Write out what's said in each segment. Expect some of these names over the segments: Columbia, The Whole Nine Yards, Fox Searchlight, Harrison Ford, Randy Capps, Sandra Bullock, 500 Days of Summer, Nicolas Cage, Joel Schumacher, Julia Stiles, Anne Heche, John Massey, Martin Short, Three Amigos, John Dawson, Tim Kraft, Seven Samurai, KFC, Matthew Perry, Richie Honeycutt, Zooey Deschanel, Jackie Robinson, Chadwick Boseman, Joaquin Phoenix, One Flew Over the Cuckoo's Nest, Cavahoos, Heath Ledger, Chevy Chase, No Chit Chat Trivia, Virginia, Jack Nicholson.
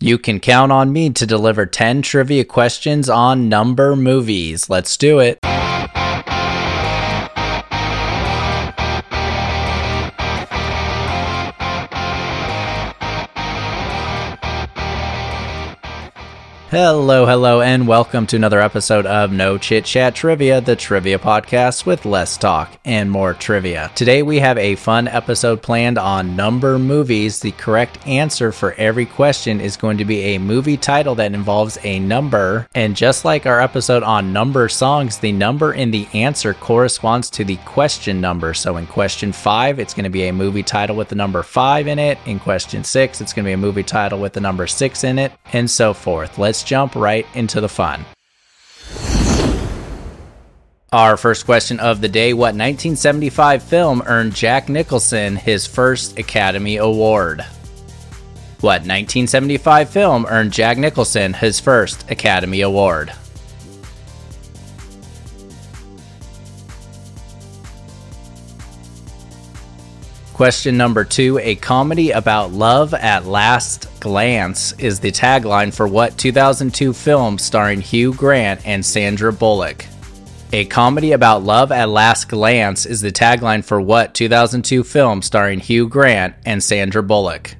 You can count on me to deliver 10 trivia questions on number movies. Let's do it. Hello, hello, and welcome to another episode of No Chit Chat Trivia, the trivia podcast with less talk and more trivia. Today we have a fun episode planned on number movies. The correct answer for every question is going to be a movie title that involves a number. And just like our episode on number songs, the number in the answer corresponds to the question number. So in question 5, it's going to be a movie title with the number 5 in it. In question 6, it's going to be a movie title with the number 6 in it, and so forth. Let's jump right into the fun. Our first question of the day: what 1975 film earned Jack Nicholson his first Academy Award? What 1975 film earned Jack Nicholson his first Academy Award? Question number 2, a comedy about love at last glance is the tagline for what 2002 film starring Hugh Grant and Sandra Bullock? A comedy about love at last glance is the tagline for what 2002 film starring Hugh Grant and Sandra Bullock?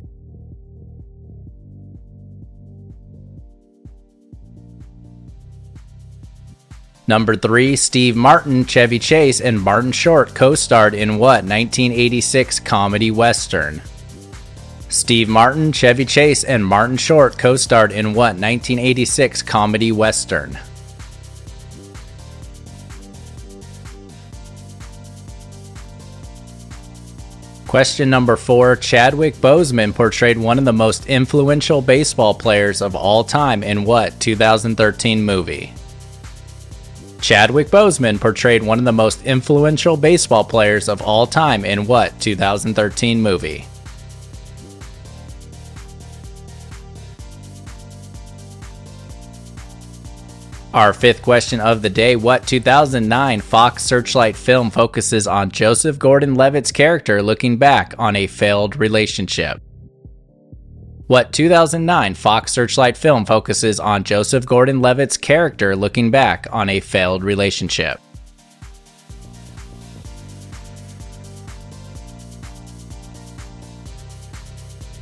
Number 3, Steve Martin, Chevy Chase, and Martin Short co-starred in what 1986 comedy western? Steve Martin, Chevy Chase, and Martin Short co-starred in what 1986 comedy western? Question number 4, Chadwick Boseman portrayed one of the most influential baseball players of all time in what 2013 movie? Chadwick Boseman portrayed one of the most influential baseball players of all time in what 2013 movie? Our fifth question of the day, what 2009 Fox Searchlight film focuses on Joseph Gordon-Levitt's character looking back on a failed relationship? What 2009 Fox Searchlight film focuses on Joseph Gordon-Levitt's character looking back on a failed relationship?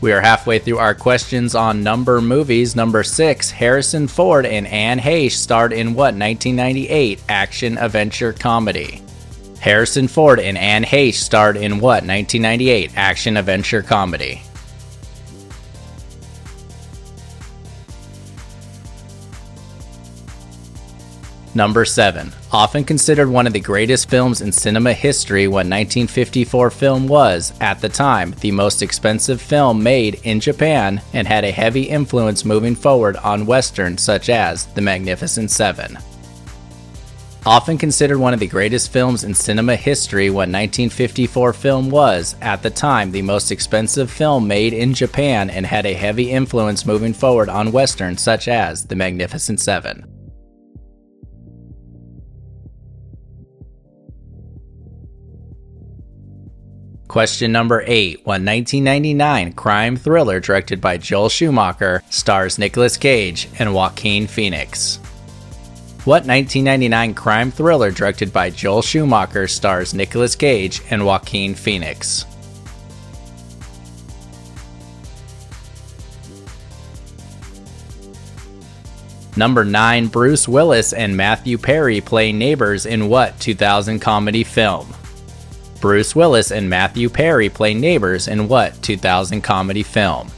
We are halfway through our questions on number movies. Number 6, Harrison Ford and Anne Heche starred in what 1998 action-adventure comedy? Harrison Ford and Anne Heche starred in what 1998 action-adventure comedy? Number 7, often considered one of the greatest films in cinema history, what 1954 film was, at the time, the most expensive film made in Japan and had a heavy influence moving forward on westerns such as The Magnificent Seven? Often considered one of the greatest films in cinema history, what 1954 film was, at the time, the most expensive film made in Japan and had a heavy influence moving forward on westerns such as The Magnificent Seven? Question number 8, what 1999 crime thriller directed by Joel Schumacher stars Nicolas Cage and Joaquin Phoenix? What 1999 crime thriller directed by Joel Schumacher stars Nicolas Cage and Joaquin Phoenix? Number 9, Bruce Willis and Matthew Perry play neighbors in what 2000 comedy film? Bruce Willis and Matthew Perry play neighbors in what 2000 comedy film?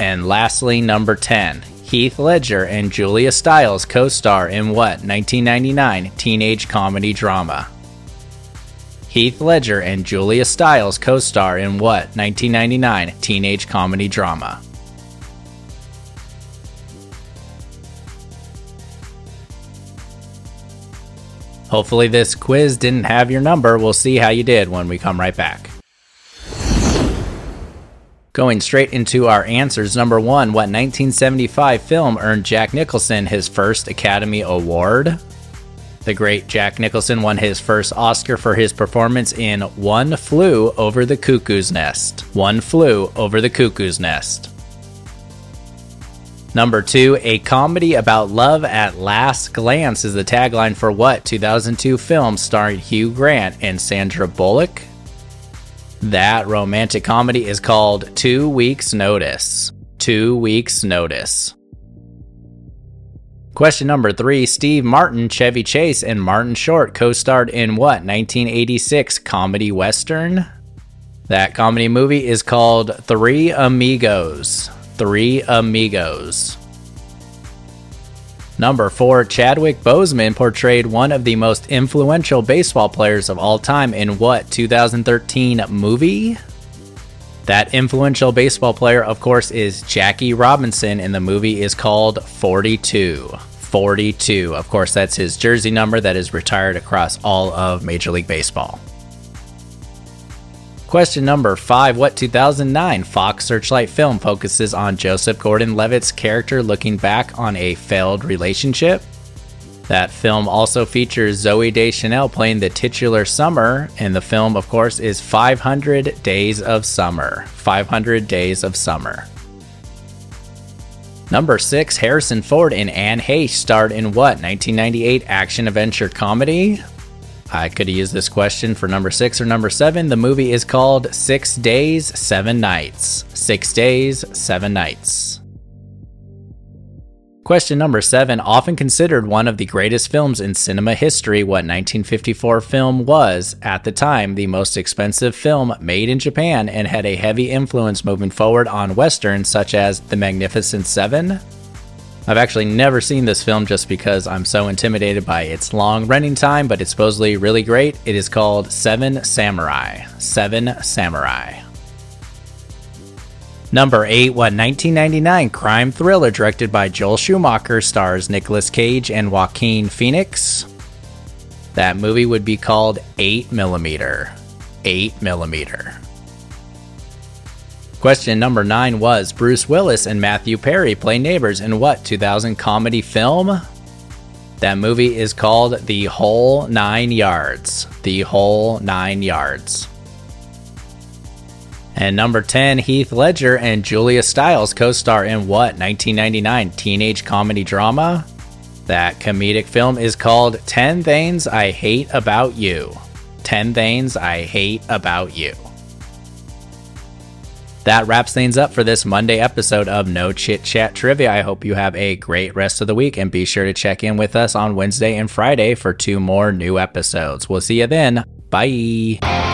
And lastly, number 10, Heath Ledger and Julia Stiles co-star in what 1999 teenage comedy drama? Heath Ledger and Julia Stiles co-star in what 1999 teenage comedy drama? Hopefully this quiz didn't have your number. We'll see how you did when we come right back. Going straight into our answers. Number 1, what 1975 film earned Jack Nicholson his first Academy Award? The great Jack Nicholson won his first Oscar for his performance in One Flew Over the Cuckoo's Nest. One Flew Over the Cuckoo's Nest. Number 2, a comedy about love at last glance is the tagline for what 2002 film starring Hugh Grant and Sandra Bullock? That romantic comedy is called 2 Weeks Notice. 2 Weeks Notice. Question number 3, Steve Martin, Chevy Chase, and Martin Short co-starred in what 1986 comedy western? That comedy movie is called Three Amigos. Three Amigos. Number 4, Chadwick Boseman portrayed one of the most influential baseball players of all time in what 2013 movie? That influential baseball player, of course, is Jackie Robinson, and the movie is called 42. 42. Of course, that's his jersey number that is retired across all of Major League Baseball. Question number 5, what 2009 Fox Searchlight film focuses on Joseph Gordon-Levitt's character looking back on a failed relationship? That film also features Zooey Deschanel playing the titular Summer, and the film, of course, is 500 Days of Summer. 500 Days of Summer. Number 6, Harrison Ford and Anne Heche starred in what 1998 action-adventure comedy? I could have used this question for number 6 or number 7. The movie is called 6 Days, Seven Nights. 6 Days, Seven Nights. Question number 7. Often considered one of the greatest films in cinema history, what 1954 film was, at the time, the most expensive film made in Japan and had a heavy influence moving forward on westerns such as The Magnificent Seven? I've actually never seen this film just because I'm so intimidated by its long running time, but it's supposedly really great. It is called Seven Samurai. Seven Samurai. Number 8, what 1999 crime thriller directed by Joel Schumacher stars Nicolas Cage and Joaquin Phoenix? That movie would be called 8 Millimeter. 8 Millimeter. Question number 9 was, Bruce Willis and Matthew Perry play neighbors in what 2000 comedy film? That movie is called The Whole Nine Yards. The Whole Nine Yards. And number 10, Heath Ledger and Julia Stiles co-star in what 1999 teenage comedy drama? That comedic film is called 10 Things I Hate About You. 10 Things I Hate About You. That wraps things up for this Monday episode of No Chit Chat Trivia. I hope you have a great rest of the week, and be sure to check in with us on Wednesday and Friday for 2 more new episodes. We'll see you then. Bye.